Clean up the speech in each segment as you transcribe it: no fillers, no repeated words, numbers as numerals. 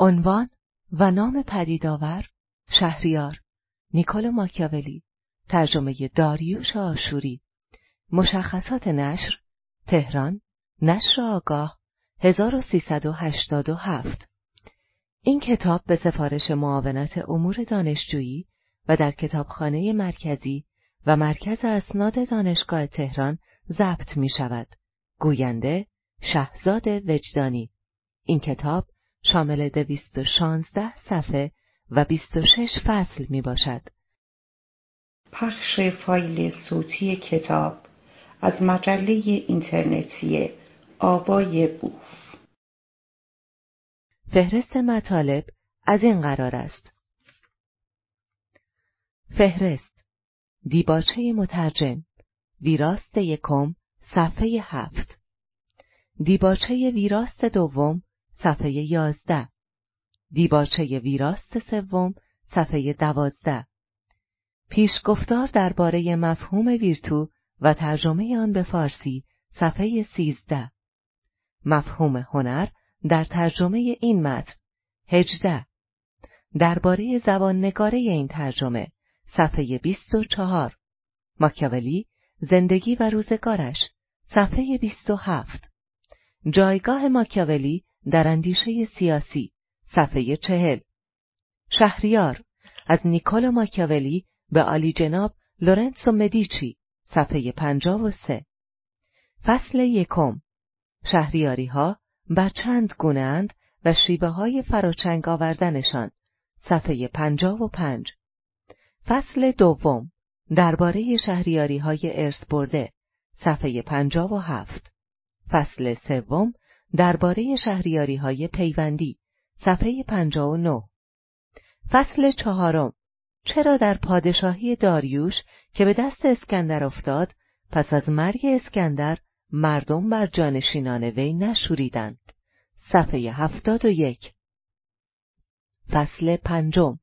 عنوان و نام پدیدآور شهریار نیکولو ماکیاولی، ترجمه داریوش آشوری، مشخصات نشر تهران، نشر آگاه 1387. این کتاب به سفارش معاونت امور دانشجویی و در کتابخانه مرکزی و مرکز اسناد دانشگاه تهران ضبط می شود. گوینده شاهزاده وجدانی. این کتاب شامل 216 صفحه و 26 فصل می باشد. پخش فایل صوتی کتاب از مجله اینترنتی آوای بوف. فهرست مطالب از این قرار است: فهرست دیباچه مترجم، ویراست یکم، صفحه 7. دیباچه ویراست دوم، صفحه 11. دیباچه ویراست سوم، صفحه 12. پیشگفتار درباره مفهوم ویرتو و ترجمه آن به فارسی، صفحه 13. مفهوم هنر در ترجمه این متن، 18. درباره زبان نگاره این ترجمه، صفحه 24. ماکیاولی، زندگی و روزگارش، صفحه 27. جایگاه ماکیاولی در اندیشه سیاسی، صفحه 40. شهریار از نیکولو ماکیاولی به عالی جناب لورنسو مدیچی، صفحه 53. فصل یکم: شهریاری ها بر چند گونه اند و شیبه های فراچنگ آوردنشان، صفحه 55. فصل دوم: درباره شهریاری های ارث برده، صفحه 57. فصل سوم: درباره شهریاری های پیوندی، صفحه 59. فصل چهارم: چرا در پادشاهی داریوش که به دست اسکندر افتاد، پس از مرگ اسکندر مردم بر جانشینان وی نشوریدند، صفحه 71. فصل پنجم: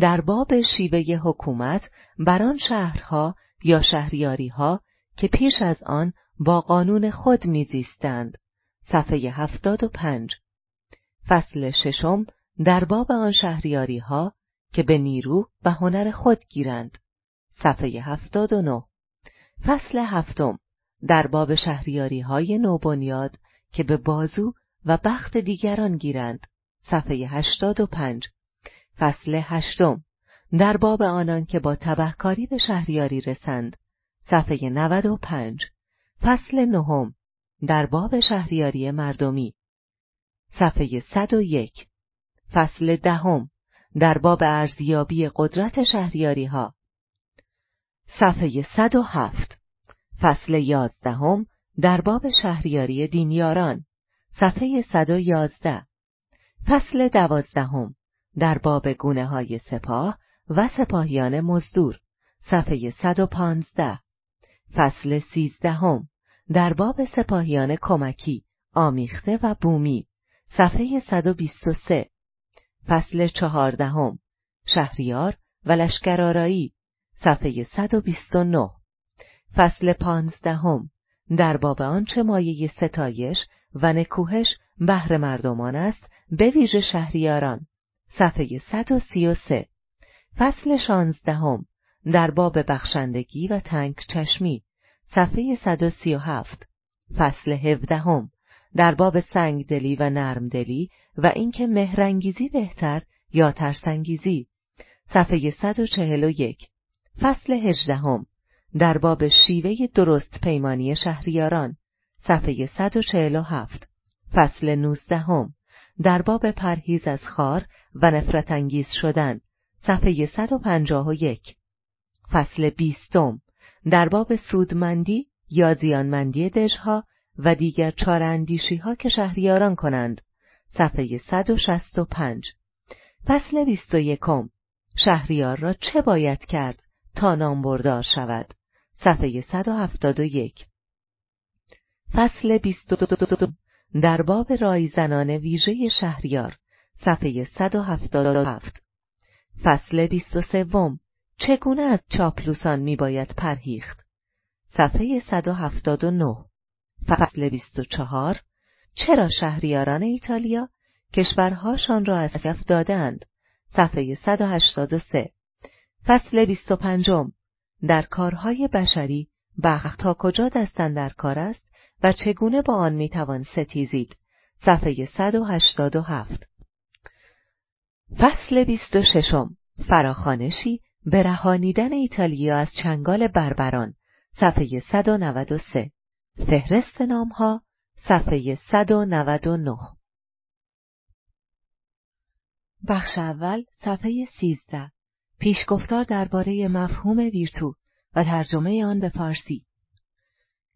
در باب شیوه حکومت بر آن شهرها یا شهریاری ها که پیش از آن با قانون خود میزیستند، صفحه 75. فصل ششم: در باب آن شهریاری ها که به نیرو و هنر خود گیرند، صفحه 79. فصل هفتم: در باب شهریاری های نوبنیاد که به بازو و بخت دیگران گیرند، صفحه 85. فصل هشتم: در باب آنان که با تبهکاری به شهریاری رسند، صفحه 95. فصل نهم: در باب شهریاری مردمی، صفحه 101. فصل دهم: در باب ارزیابی قدرت شهریاری ها، صفحه 107. فصل 11: در باب شهریاری دینیاران، صفحه 111. فصل 12: در باب گونه های سپاه و سپاهیان مزدور، صفحه 115. فصل 13: در باب سپاهیان کمکی، آمیخته و بومی، صفحه 123. فصل 14: شهریار و لشکرآرایی، صفحه 129. فصل 15: در باب آنچه مایه ستایش و نکوهش بهر مردمان است، به ویژه شهریاران، صفحه 133. فصل 16: در باب بخشندگی و تنگ چشمی، صفحه 137. فصل 17: در باب سنگدلی و نرمدلی و اینکه مهرانگیزی بهتر یا ترسنگیزی، صفحه 141. فصل 18: در باب شیوه درست پیمانی شهریاران، صفحه 147. فصل 19: در باب پرهیز از خار و نفرت انگیز شدن، صفحه 151. فصل 20: در باب سودمندی یا زیانمندی دژها و دیگر چاره‌اندیشی ها که شهریاران کنند، صفحه 165. فصل 21: شهریار را چه باید کرد تا نامبردار شود، صفحه 171. فصل 22: در باب رایزنان ویژه شهریار، صفحه 177. فصل 23: چگونه از چاپلوسان می باید پرهیخت، صفحه 179. فصل 24: چرا شهریاران ایتالیا کشورهاشان را از صف دادند. صفحه 183 فصل 25 در کارهای بشری بخت تا کجا دستن در کار است و چگونه با آن میتوان ستیزید. صفحه 187 فصل 26 فراخانشی به رهانیدن ایتالیا از چنگال بربران. صفحه 193 فهرست نامها. صفحه 199 بخش اول صفحه 13 پیشگفتار درباره مفهوم ویرتو و ترجمه آن به فارسی.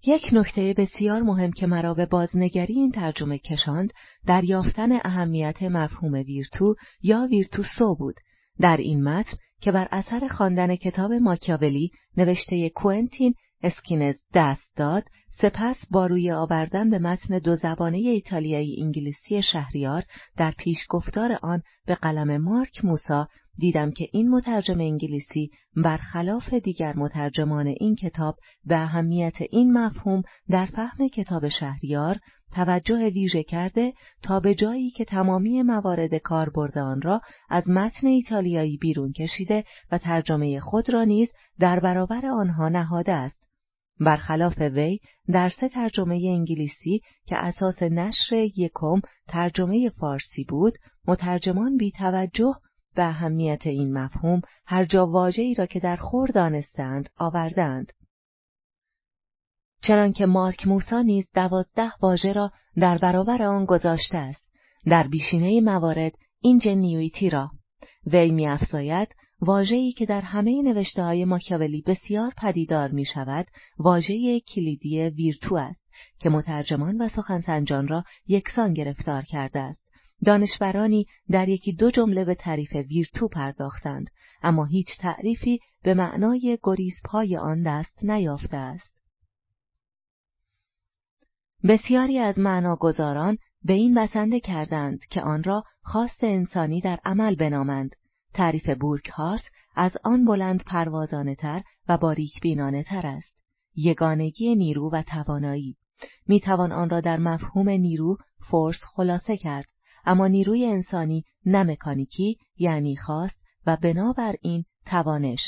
یک نکته بسیار مهم که مرا به بازنگری این ترجمه کشاند در یافتن اهمیت مفهوم ویرتو یا ویرتوسو بود. در این متن که بر اثر خواندن کتاب ماکیاولی نوشته کوئنتین اسکینز دست داد، سپس با روی آوردن به متن دو زبانه ایتالیایی انگلیسی شهریار در پیشگفتار آن به قلم مارک موسا دیدم که این مترجم انگلیسی برخلاف دیگر مترجمان این کتاب به اهمیت این مفهوم در فهم کتاب شهریار توجه ویژه کرده تا به جایی که تمامی موارد کاربرد آن را از متن ایتالیایی بیرون کشیده و ترجمه خود را نیز در برابر آنها نهاده است. برخلاف وی در سه ترجمه انگلیسی که اساس نشر یکم ترجمه فارسی بود، مترجمان بی توجه به اهمیت این مفهوم هر جا واژه‌ای را که در خور دانستند آوردند. چنانکه مارک موسا نیز 12 واژه را در برابر آن گذاشته است. در بیشینه موارد این جنیویتی را وی می‌افزاید: واژه‌ای که در همه نوشته‌های ماکیاولی بسیار پدیدار می‌شود، واژه کلیدی ویرتو است که مترجمان و سخنسنجان را یکسان گرفتار کرده است. دانشورانی در یکی دو جمله به تعریف ویرتو پرداختند، اما هیچ تعریفی به معنای گریزپای آن دست نیافته است. بسیاری از معناگذاران به این بسنده کردند که آن را خواست انسانی در عمل بنامند. تعریف بورک هارت از آن بلند پروازانه تر و باریک بینانه تر است: یگانگی نیرو و توانایی. می توان آن را در مفهوم نیرو فورس خلاصه کرد، اما نیروی انسانی نه مکانیکی یعنی خواست و بنابراین توانش.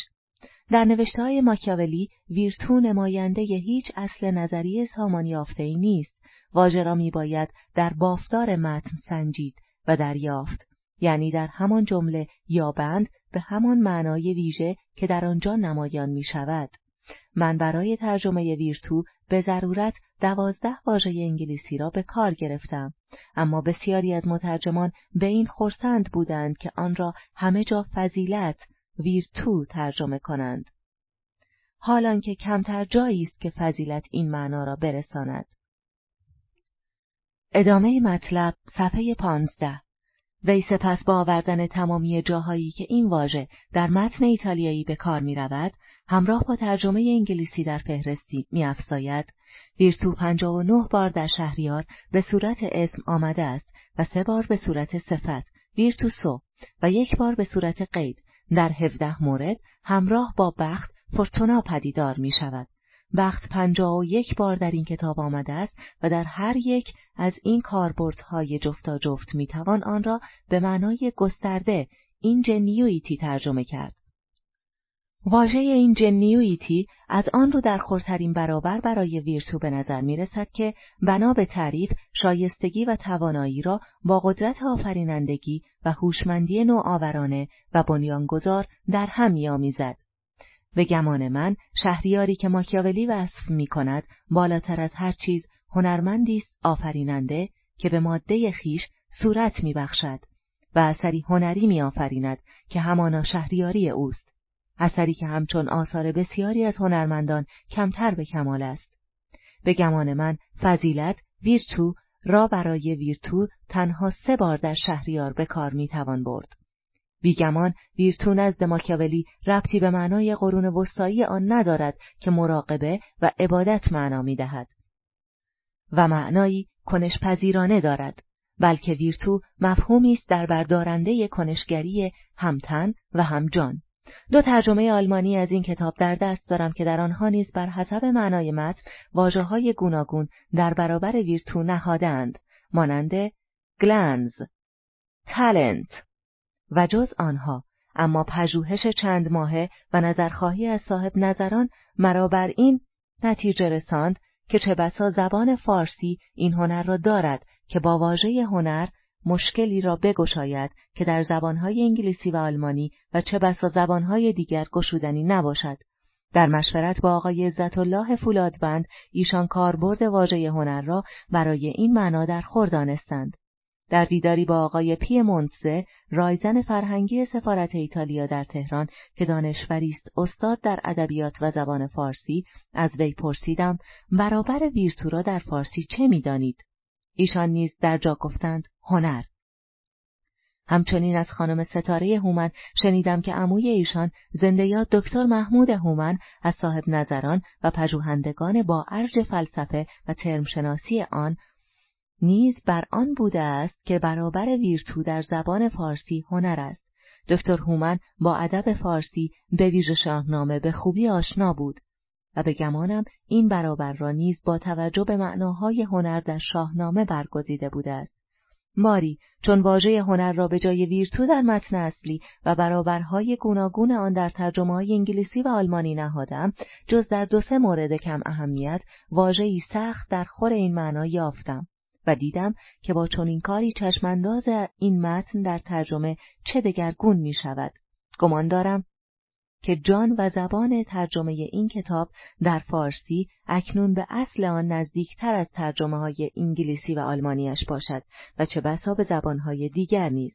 در نوشته‌های ماکیاولی ویرتو نماینده هیچ اصل نظری سامان یافته‌ای نیست. واژه را می‌باید در بافتار متن سنجید و دریافت، یعنی در همان جمله یا بند به همان معنای ویژه که در آنجا نمایان می‌شود. من برای ترجمه ویرتو به ضرورت 12 واژه انگلیسی را به کار گرفتم، اما بسیاری از مترجمان به این خرسند بودند که آن را همه جا فضیلت ویرتو ترجمه کنند، حالان که کمتر جایی است که فضیلت این معنا را برساند. ادامه مطلب صفحه 15 وی سپس با آوردن تمامی جاهایی که این واژه در متن ایتالیایی به کار می رود، همراه با ترجمه انگلیسی در فهرستی می افزاید: ویرتو 59 بار در شهریار به صورت اسم آمده است و 3 بار به صورت صفت ویرتوسو و 1 بار به صورت قید. در 17 مورد همراه با بخت فورتونا پدیدار می شود. بخت 51 بار در این کتاب آمده است و در هر یک از این کاربردهای جفتا جفت می توان آن را به معنای گسترده اینجنیویتی ترجمه کرد. واژه اینجنیویتی از آن رو در خورترین برابر برای ویرتو به نظر می رسد که بنا به تعریف شایستگی و توانایی را با قدرت آفرینندگی و هوشمندی نوآورانه و بنیانگذار در هم می‌آمیزد. به گمان من شهریاری که ماکیاولی وصف می کند بالاتر از هر چیز هنرمندی است آفریننده که به ماده خویش صورت می بخشد و اثری هنری می آفریند که همانا شهریاری اوست، اثری که همچون آثار بسیاری از هنرمندان کمتر به کمال است. به گمان من فضیلت ویرتو را برای ویرتو تنها 3 بار در شهریار به کار می توان برد. بیگمان ویرتو نزد ماکیاولی ربطی به معنای قرون وسطایی آن ندارد که مراقبه و عبادت معنا می دهد و معنایی کنش پذیرانه دارد، بلکه ویرتو مفهومی است در بردارنده کنشگری همتن و همجان. 2 ترجمه آلمانی از این کتاب در دست دارم که در آنها نیز بر حسب معنای متن واژه‌های گوناگون در برابر ویرتو نهادند، مانند گلنز تالنت و جز آنها، اما پژوهش چند ماهه و نظرخواهی از صاحب نظران مرا بر این نتیجه رساند که چه بسا زبان فارسی این هنر را دارد که با واژه هنر مشکلی را بگشاید که در زبانهای انگلیسی و آلمانی و چه بسا زبانهای دیگر گشودنی نباشد. در مشورت با آقای عزت الله فولادبند ایشان کاربرد واژه هنر را برای این معنا در خور دانستند. در دیداری با آقای پیمونته رایزن فرهنگی سفارت ایتالیا در تهران که دانشوری است استاد در ادبیات و زبان فارسی، از وی پرسیدم برابر ویرتورا در فارسی چه می‌دانید؟ ایشان نیز در جا گفتند هنر. همچنین از خانم ستاره هومن شنیدم که عموی ایشان زنده یاد دکتر محمود هومن از صاحب نظران و پژوهندگان با ارج فلسفه و ترمشناسی آن نیز بر آن بوده است که برابر ویرتو در زبان فارسی هنر است. دکتر هومن با ادب فارسی به ویژه شاهنامه به خوبی آشنا بود و به گمانم این برابر را نیز با توجه به معناهای هنر در شاهنامه برگزیده بوده است. باری چون واژه هنر را به جای ویرتو در متن اصلی و برابرهای گوناگون آن در ترجمه‌های انگلیسی و آلمانی نهادم، جز در دو سه مورد کم اهمیت واژه‌ای سخت در خور این معنا یافتم و دیدم که با چنین کاری چشمانداز این متن در ترجمه چه دگرگون می شود. گمان دارم که جان و زبان ترجمه این کتاب در فارسی اکنون به اصل آن نزدیکتر از ترجمه های انگلیسی و آلمانیش باشد و چه بسا به زبانهای دیگر نیز.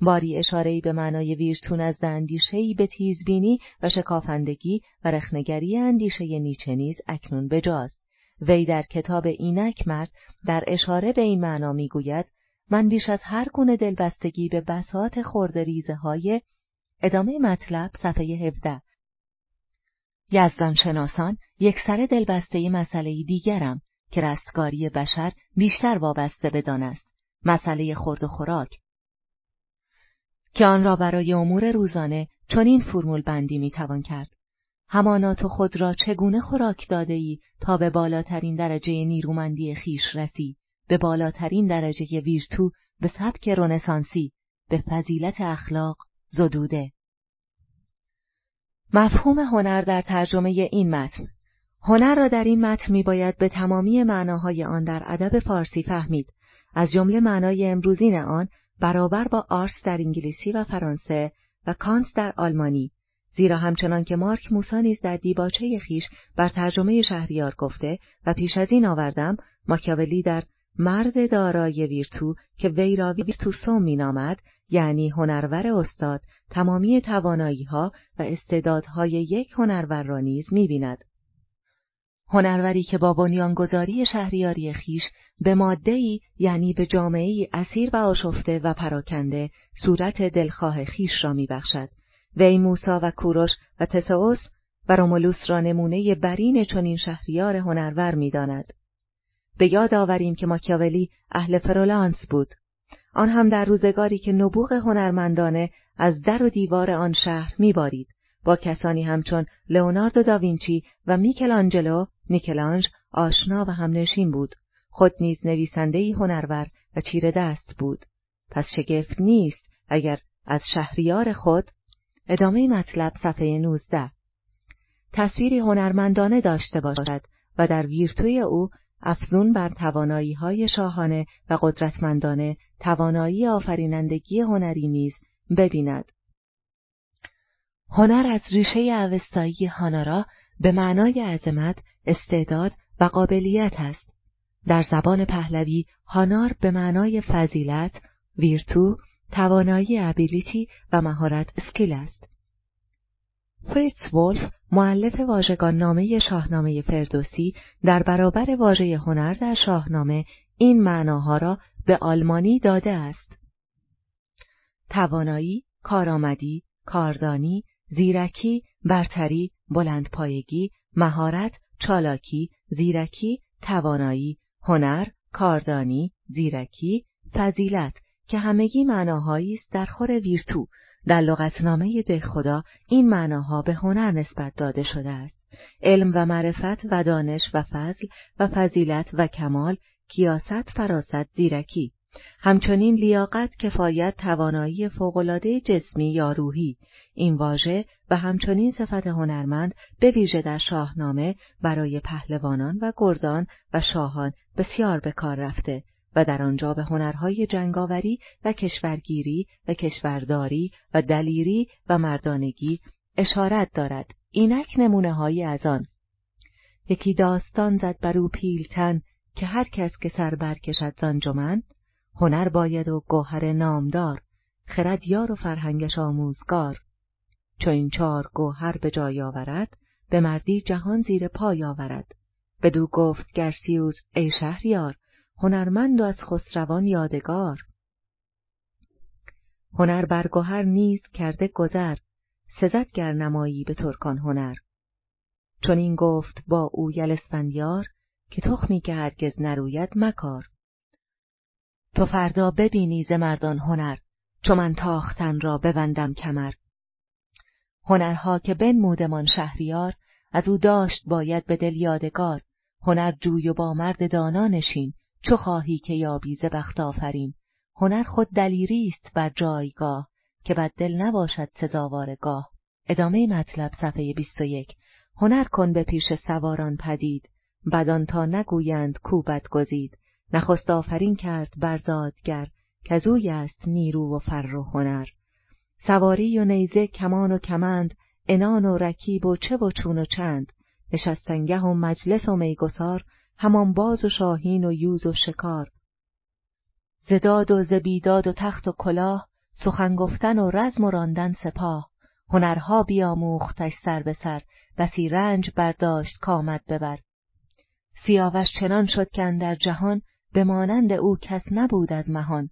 باری اشاره‌ای به معنای ویرتون از اندیشه‌ای به تیزبینی و شکافندگی و رخنه‌گری اندیشه نیچه نیز اکنون بجاست. وی در کتاب اینک مرد در اشاره به این معنا میگوید من بیش از هر گونه دلبستگی به بساط خردریزه های ادامه مطلب صفحه 17 یزدان شناسان یک سر دلبسته مسئله دیگرم که رستگاری بشر بیشتر وابسته به دان است، مسئله خورد و خوراک، که آن را برای امور روزانه چنین فرمول بندی میتوان کرد: همانا تو خود را چگونه خوراک داده ای تا به بالاترین درجه نیرومندی خیش رسی، به بالاترین درجه ویرتو، به سبک رنسانسی، به فضیلت اخلاق زدوده. مفهوم هنر در ترجمه این متن. هنر را در این متن می‌باید به تمامی معناهای آن در ادب فارسی فهمید، از جمله معنای امروزین آن برابر با آرتس در انگلیسی و فرانسه و کانس در آلمانی، زیرا همچنان که مارک موسا نیز در دیباچه خیش بر ترجمه شهریار گفته و پیش از این آوردم، ماکیاولی در مرد دارای ویرتو که وی را ویرتوسوم مینامد، یعنی هنرور استاد، تمامی توانایی‌ها و استعدادهای یک هنرور را نیز می‌بیند. هنروری که با بنیانگذاری شهریاری خیش به ماده‌ای، یعنی به جامعه‌ای اسیر و آشفته و پراکنده، صورت دلخواه خیش را می‌بخشد. وی موسا و کوروش و تسئوس و رومولوس را نمونه برین چنین شهریار هنرور می‌داند. به یاد آوریم که ماکیاولی اهل فرولانس بود، آن هم در روزگاری که نبوغ هنرمندانه از در و دیوار آن شهر می‌بارید، با کسانی همچون لئوناردو داوینچی و میکلانجلو نیکلانج آشنا و همنشین بود. خود نیز نویسنده‌ای هنرور و چیره دست بود. پس شگفت نیست اگر از شهریار خود ادامه مطلب صفحه 19 تصویری هنرمندانه داشته باشد و در ویرتوی او افزون بر توانایی‌های شاهانه و قدرتمندانه توانایی آفرینندگی هنری نیز ببیند. هنر از ریشه اوستایی هانارا به معنای عظمت، استعداد و قابلیت است. در زبان پهلوی هانار به معنای فضیلت، ویرتو، توانایی ابیلیتی و مهارت اسکیل است. فریتز ولف، مؤلف واژگان نامه شاهنامه فردوسی، در برابر واژه هنر در شاهنامه این معناها را به آلمانی داده است: توانایی، کارآمدی، کاردانی، زیرکی، برتری، بلندپایگی، مهارت، چالاکی، زیرکی، توانایی، هنر، کاردانی، زیرکی، فضیلت، که همگی معناهایی است در خور ویرتو. در لغتنامه دهخدا این معناها به هنر نسبت داده شده است. علم و معرفت و دانش و فضل و فضیلت و کمال، کیاست، فراست، زیرکی. همچنین لیاقت، کفایت، توانایی فوق‌العاده جسمی یا روحی، این واژه و همچنین صفت هنرمند به ویژه در شاهنامه برای پهلوانان و گردان و شاهان بسیار به کار رفته و در آنجا به هنرهای جنگاوری و کشورگیری و کشورداری و دلیری و مردانگی اشارت دارد. اینک نمونه‌هایی از آن: یکی داستان زد بر او پیلتن، که هر کس که سر برکشد ز انجمن، هنر باید و گوهر نامدار، خرد یار و فرهنگش آموزگار. چو این چار گوهر به جای آورد، به مردی جهان زیر پای آورد. بدو گفت گرسیوز ای شهریار، هنرمند و از خسروان یادگار. هنر بر گوهر نیز کرده گذر، سزد گر نمایی به ترکان هنر. چون این گفت با او یل اسفندیار، که تخمی که هرگز نروید مکار. تو فردا ببینی ز مردان هنر، چو من تاختن را ببندم کمر. هنرها که بنمودمان شهریار، از او داشت باید به دل یادگار. هنر جوی و با مرد دانا نشین، چو خواهی که یابی ز بخت آفرین. هنر خود دلیری است بر جایگاه، که بد دل نباشد سزاوارگاه. ادامه مطلب صفحه 21. هنر کن به پیش سواران پدید، بدان تا نگویند کو بد گزید. نخست آفرین کرد بردادگر، کزوی است نیرو و فر و هنر. سواری و نیزه، کمان و کمند، انان و رکیب و چه و چون و چند. نشستنگه و مجلس و میگسار، همان باز و شاهین و یوز و شکار. زداد و زبیداد و تخت و کلاه، سخن گفتن و رزم و راندن سپاه. هنرها بیاموختش سر به سر، بسی رنج برداشت کامد ببر. سیاوش چنان شد که اندر جهان، به مانند او کس نبود از مهان.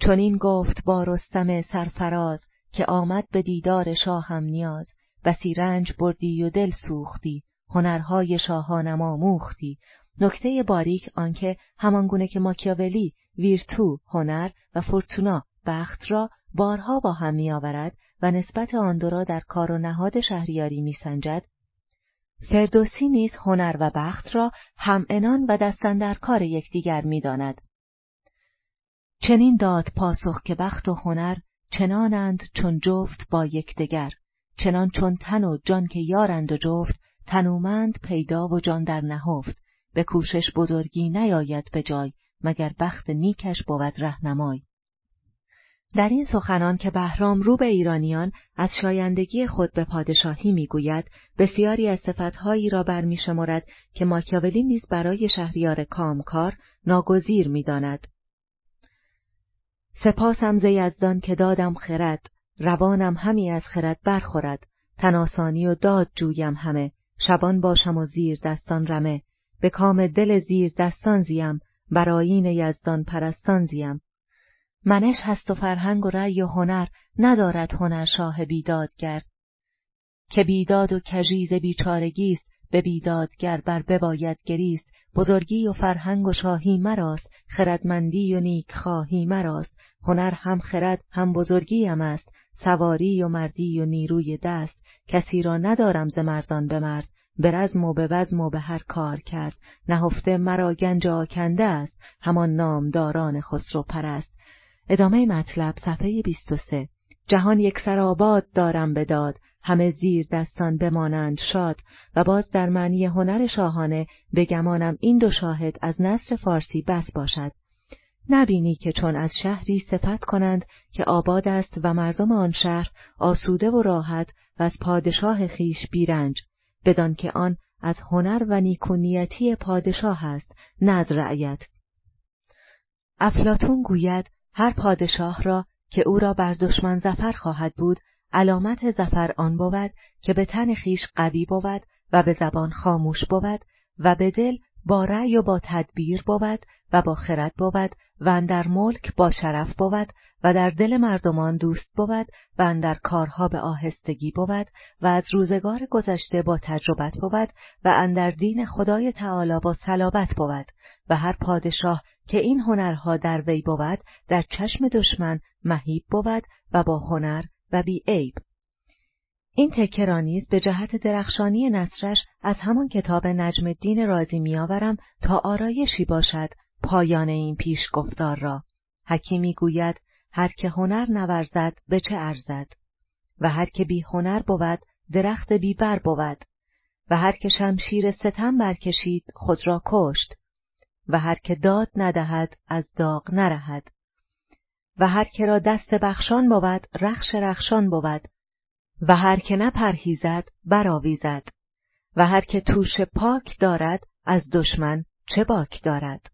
چون این گفت با رستم سرفراز، که آمد به دیدار شاهم نیاز. بسی رنج بردی و دل سوختی، هنرهای شاهانم آموختی. نکته باریک آنکه همانگونه که ماکیاولی ویرتو هنر و فورتونا بخت را بارها با هم میآورد و نسبت آن دو را در کار و نهاد شهریاری میسنجد، فردوسی نیز هنر و بخت را همعنان و دستاندر کار یکدیگر میداند. چنین داد پاسخ که بخت و هنر چنانند چون جفت با یکدیگر. چنان چون تن و جان که یارند و جفت، تنومند پیدا و جان در نهفت. به کوشش بزرگی نیاید به جای، مگر بخت نیکش بود رهنمای. در این سخنان که بهرام رو به ایرانیان از شایندگی خود به پادشاهی میگوید، بسیاری از صفت‌هایی را برمی‌شمرد که ماکیاولی نیز برای شهریار کامکار ناگزیر می‌داند. سپاسم ز یزدان که دادم خرد، روانم همی از خرد برخورد. تناسانی و داد جویم همه، شبان باشم و زیر دستان رمه. به کام دل زیر دستان زیم، برآیین یزدان پرستان زیم. منش هست و فرهنگ و رأی و هنر، ندارد هنر شاه بیدادگر. که بیداد و کژی ز بیچارگیست، به بیدادگر بر بباید گریست. بزرگی و فرهنگ و شاهی مراست، خردمندی و نیک خواهی مراست. هنر هم خرد هم بزرگی هم است، سواری و مردی و نیروی دست. کسی را ندارم ز مردان به مرد، به رزم و به بزم و به هر کار کرد. نهفته مرا گنج آکنده است، همان نامداران خسرو پرست. ادامه مطلب صفحه 23. جهان یک سر آباد دارم بداد، همه زیر دستان بمانند شاد. و باز در معنی هنر شاهانه به گمانم این دو شاهد از نثر فارسی بس باشد. نبینی که چون از شهری صفت کنند که آباد است و مردم آن شهر آسوده و راحت و از پادشاه خیش بیرنج، بدان که آن از هنر و نیکونیتی پادشاه است نه از رعیت. افلاتون گوید هر پادشاه را که او را بر دشمن ظفر خواهد بود، علامت ظفر آن بود که به تن خیش قوی بود و به زبان خاموش بود و به دل با رأی و با تدبیر بود و با خرد بود و اندر ملک با شرف بود و در دل مردمان دوست بود و اندر کارها به آهستگی بود و از روزگار گذشته با تجربت بود و اندر دین خدای تعالی با صلابت بود. و هر پادشاه که این هنرها در وی بود، در چشم دشمن مهیب بود و با هنر و بی عیب. این تکه را نیز به جهت درخشانی نثرش از همان کتاب نجم الدین رازی می‌آورم تا آرایشی باشد پایان این پیشگفتار را. حکیمی گوید هر که هنر نورزد به چه ارزد، و هر که بی هنر بود درخت بی بر بود، و هر که شمشیر ستم برکشید خود را کشت، و هر که داد ندهد از داغ نرهد، و هر که را دست بخشان بود رخش رخشان بود، و هر که نپرهیزد برآویزد، و هر که توش پاک دارد از دشمن چه باک دارد.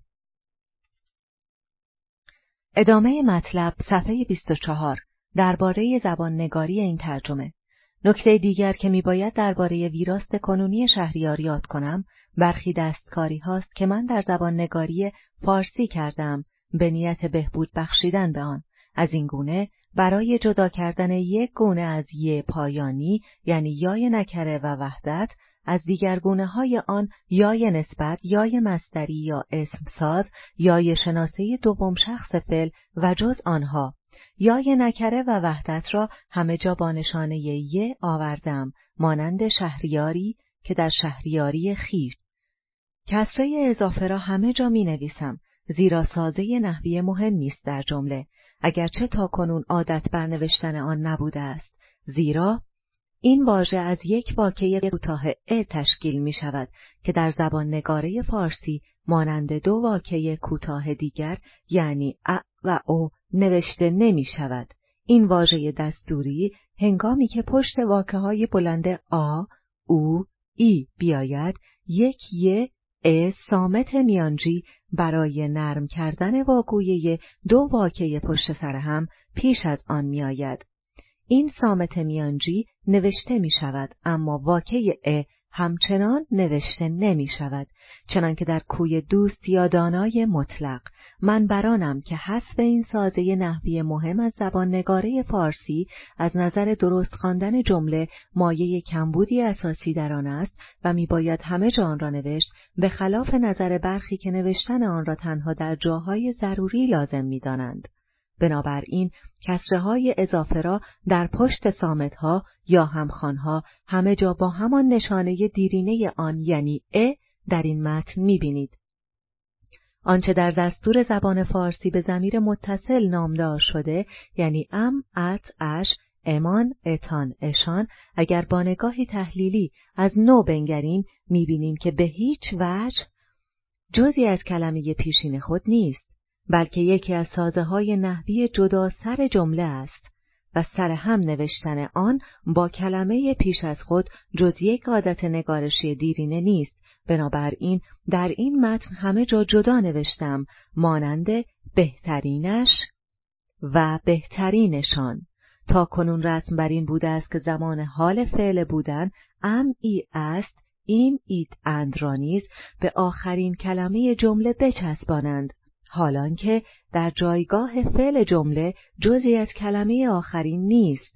ادامه مطلب صفحه 24 درباره زبان نگاری این ترجمه. نکته دیگر که می‌باید درباره ویراست کنونی شهریار یاد کنم، برخی دستکاری هاست که من در زبان نگاری فارسی کردم به نیت بهبود بخشیدن به آن. از این گونه برای جدا کردن یک گونه از یه پایانی یعنی یای نکره و وحدت، از دیگر گونه های آن یای نسبت، یای مصدری یا اسم ساز، یای شناسه دوم شخص فعل و جز آنها، یای نکره و وحدت را همه جا با نشانه یه آوردم، مانند شهریاری که در شهریاری خیر. کسره اضافه را همه جا می نویسم، زیرا سازه نحوی مهمی است در جمله، اگرچه تا کنون عادت بر نوشتن آن نبوده است، زیرا این واژه از یک واکه کوتاه ا تشکیل می شود که در زبان نگاره فارسی مانند دو واکه کوتاه دیگر یعنی ا و او نوشته نمی شود. این واژه دستوری هنگامی که پشت واکه های بلند آ، او، ای بیاید، یک ی ا صامت میانجی برای نرم کردن واگویه دو واکه پشت سر هم پیش از آن می آید. این صامت میانجی نوشته می شود، اما واکه ا همچنان نوشته نمی شود، چنان که در کوی دوست یا دانای مطلق. من برانم که حذف این سازه نحوی مهم از زبان نگاره فارسی از نظر درست خواندن جمله مایه کمبودی اساسی در آن است و می باید همه جا آن را نوشت، به خلاف نظر برخی که نوشتن آن را تنها در جاهای ضروری لازم می دانند. بنابراین کسره های اضافه را در پشت صامت ها یا همخوان ها همه جا با همان نشانه دیرینه آن یعنی ا در این متن میبینید. آنچه در دستور زبان فارسی به ضمیر متصل نامدار شده یعنی ام، ات، اش، امان، اتان، اشان، اگر با نگاهی تحلیلی از نو بنگریم میبینیم که به هیچ وجه جزئی از کلمه پیشین خود نیست، بلکه یکی از سازه های نحوی جدا سر جمله است و سر هم نوشتن آن با کلمه پیش از خود جز یک عادت نگارشی دیرینه نیست. بنابراین در این متن همه جا جدا نوشتم، مانند بهترینش و بهترینشان. تا کنون رسم بر این بوده است که زمان حال فعل بودن ام ای است، ایم اید اند را نیز به آخرین کلمه جمله بچسبانند، حالان که در جایگاه فعل جمله جزئی از کلمه آخرین نیست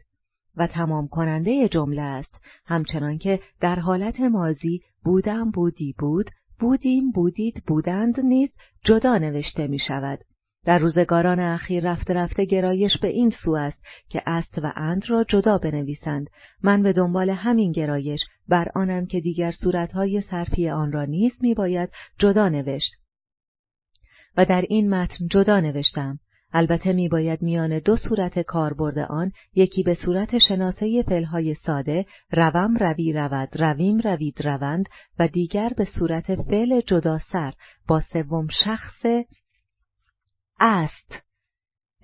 و تمام کننده جمله است، همچنان که در حالت ماضی بودم، بودی، بود، بودیم، بودید، بودند نیز جدا نوشته می شود. در روزگاران اخیر رفته رفته گرایش به این سو است که است و اند را جدا بنویسند. من به دنبال همین گرایش بر آنم که دیگر صورتهای صرفی آن را نیز می باید جدا نوشت و در این متن جدا نوشتم. البته می باید میان دو صورت کاربرد آن، یکی به صورت شناسه فعل‌های ساده روم، روی، رود، رویم، روید، روند، و دیگر به صورت فعل جدا سر با سوم شخص است.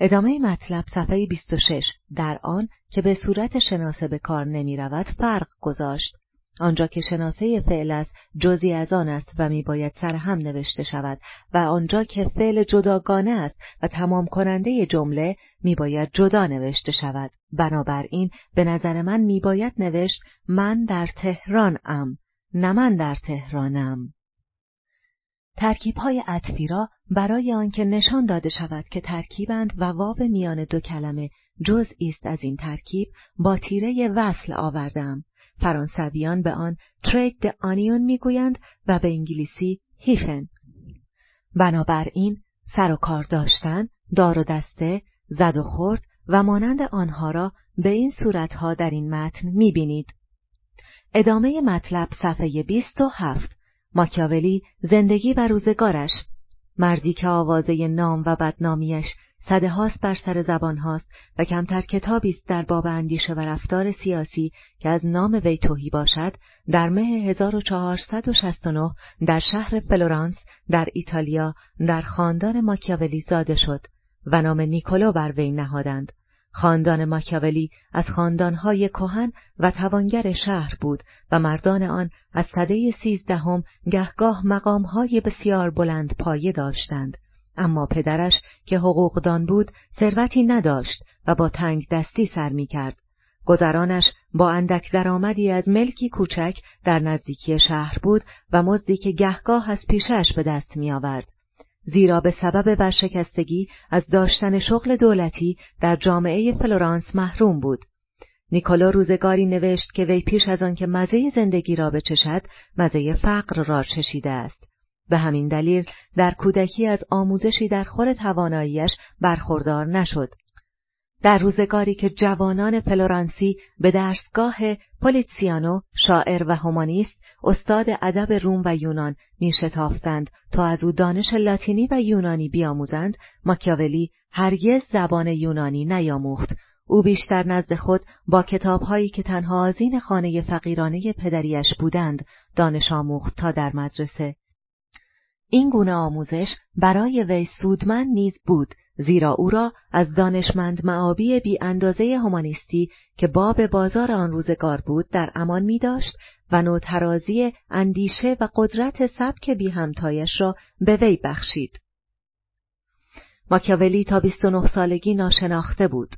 ادامه مطلب صفحه 26 در آن که به صورت شناسه به کار نمی رود فرق گذاشت. آنجا که شناسه فعل است جزئی از آن است و می باید سر هم نوشته شود، و آنجا که فعل جداگانه است و تمام کننده جمله می باید جدا نوشته شود. بنابراین به نظر من می باید نوشت من در تهرانم، نه من در تهرانم. ترکیب‌های عطفی را برای آنکه نشان داده شود که ترکیبند و واو میان دو کلمه جزئی است از این ترکیب، با تیره وصل آوردم. فرانسویان به آن trade the onion میگویند و به انگلیسی هیفن. بنابراین سر و کار داشتن، دار و دسته، زد و خورد و مانند آنها را به این صورتها در این متن میبینید. ادامه مطلب صفحه 27 ماکیاولی زندگی و روزگارش. مردی که آوازه نام و بدنامیش صده هاست بر سر زبان هاست و کمتر کتابی است در باب اندیشه و رفتار سیاسی که از نام وی توهی باشد، در مه 1469 در شهر فلورانس در ایتالیا در خاندان ماکیاولی زاده شد و نام نیکولو بر وی نهادند. خاندان ماکیاولی از خاندانهای کهن و توانگر شهر بود و مردان آن از سده 13 گهگاه مقامهای بسیار بلند پایه داشتند، اما پدرش که حقوقدان بود ثروتی نداشت و با تنگ دستی سر می کرد. گذرانش با اندک درآمدی از ملکی کوچک در نزدیکی شهر بود و مزدی که گهگاه از پیشش به دست می آورد، زیرا به سبب ورشکستگی از داشتن شغل دولتی در جامعه فلورانس محروم بود. نیکولو روزگاری نوشت که وی پیش از آن که مزه زندگی را بچشد، مزه فقر را چشیده است. به همین دلیل در کودکی از آموزشی در خور تواناییش برخوردار نشد. در روزگاری که جوانان فلورانسی به درسگاه پولیتسیانو، شاعر و هومانیست، استاد ادب روم و یونان، میشتافتند تا از او دانش لاتینی و یونانی بیاموزند، ماکیاولی هرگز زبان یونانی نیاموخت. او بیشتر نزد خود با کتابهایی که تنها آذین خانه فقیرانه پدریش بودند، دانش آموخت تا در مدرسه. این گونه آموزش برای وی سودمند نیز بود، زیرا او را از دانشمند معابی بی اندازه هومانیستی که باب بازار آن روزگار بود در امان می داشت و نوترازی اندیشه و قدرت سبک بی همتایش را به وی بخشید. ماکیاولی تا 29 سالگی ناشناخته بود،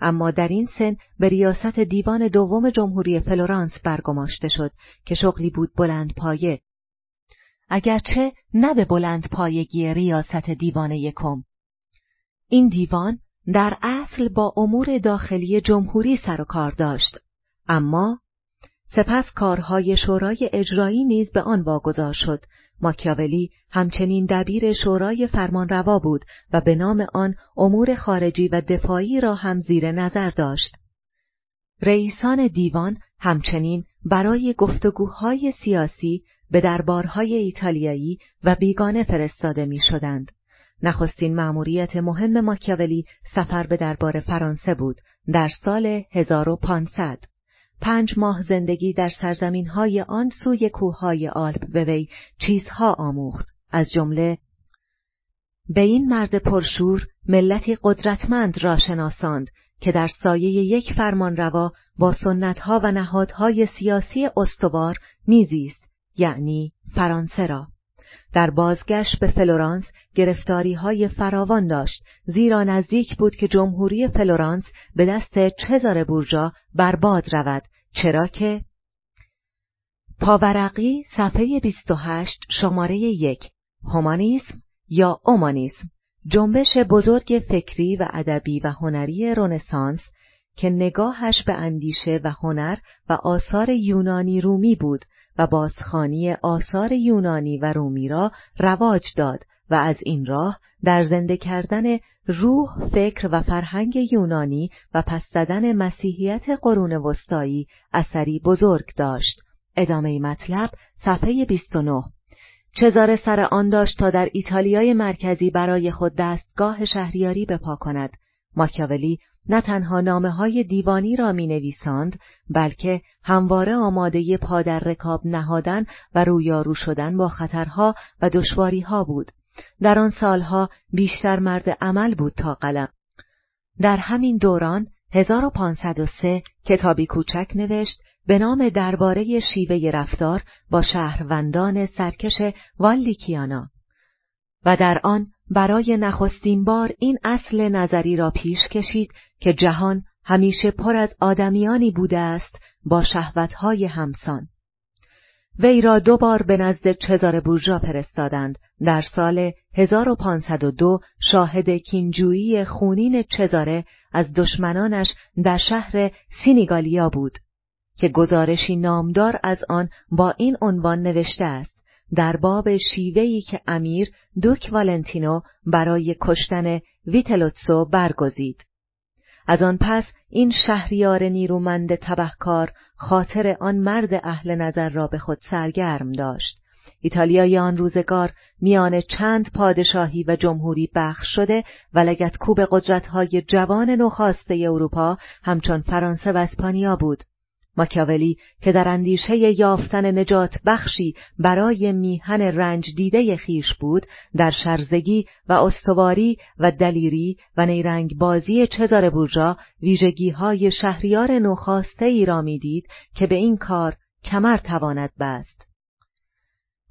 اما در این سن به ریاست دیوان دوم جمهوری فلورانس برگماشته شد که شغلی بود بلند پایه، اگرچه نه به بلند پایگی ریاست دیوان یکم. این دیوان در اصل با امور داخلی جمهوری سر و کار داشت، اما سپس کارهای شورای اجرایی نیز به آن واگذار شد. ماکیاولی همچنین دبیر شورای فرمانروا بود و به نام آن امور خارجی و دفاعی را هم زیر نظر داشت. رئیسان دیوان همچنین برای گفتگوهای سیاسی به دربارهای ایتالیایی و بیگانه فرستاده می شدند. نخستین مأموریت مهم ماکیاولی سفر به دربار فرانسه بود در سال 1500. 5 ماه زندگی در سرزمین‌های آن سوی کوههای آلپ به وی چیزها آموخت، از جمله به این مرد پرشور ملتی قدرتمند را شناساند که در سایه یک فرمانروا با سنت‌ها و نهادهای سیاسی استوار میزیست، یعنی فرانسه را. در بازگشت به فلورانس گرفتاری‌های فراوان داشت، زیرا نزدیک بود که جمهوری فلورانس به دست چزاره بورجا برباد رود، چرا که پاورقی صفحه 28 شماره 1 هومانیسم یا اومانیسم، جنبش بزرگ فکری و ادبی و هنری رنسانس که نگاهش به اندیشه و هنر و آثار یونانی رومی بود و بازخوانی آثار یونانی و رومی را رواج داد و از این راه در زنده کردن روح، فکر و فرهنگ یونانی و پس زدن مسیحیت قرون وسطایی اثری بزرگ داشت. ادامه مطلب صفحه 29. چزاره سر آن داشت تا در ایتالیای مرکزی برای خود دستگاه شهریاری بپا کند. ماکیاولی نه تنها نامه‌های دیوانی را می‌نویساند، بلکه همواره آماده پا در رکاب نهادن و رویارو شدن با خطرها و دشواری‌ها بود. در آن سالها بیشتر مرد عمل بود تا قلم. در همین دوران 1503 کتابی کوچک نوشت به نام درباره شیوه رفتار با شهروندان سرکش والیکیانا و در آن برای نخستین بار این اصل نظری را پیش کشید که جهان همیشه پر از آدمیانی بوده است با شهوت‌های همسان. وی را 2 بار به نزد چزاره بورجا فرستادند. در سال 1502 شاهد کینجویی خونین چزاره از دشمنانش در شهر سینیگالیا بود که گزارشی نامدار از آن با این عنوان نوشته است: در باب شیوهی که امیر دوک والنتینو برای کشتن ویتلوتسو برگزید. از آن پس این شهریار نیرومند تبهکار خاطر آن مرد اهل نظر را به خود سرگرم داشت. ایتالیای آن روزگار میان چند پادشاهی و جمهوری بخش شده و لگدکوب قدرت‌های جوان نوخاسته اروپا همچون فرانسه و اسپانیا بود. ماکیاولی که در اندیشه یافتن نجات بخشی برای میهن رنج دیده خیش بود، در شرزگی و استواری و دلیری و نیرنگ بازی چزاره بورجا ویژگی‌های شهریار نوخاسته ای را می‌دید که به این کار کمر تواند بست.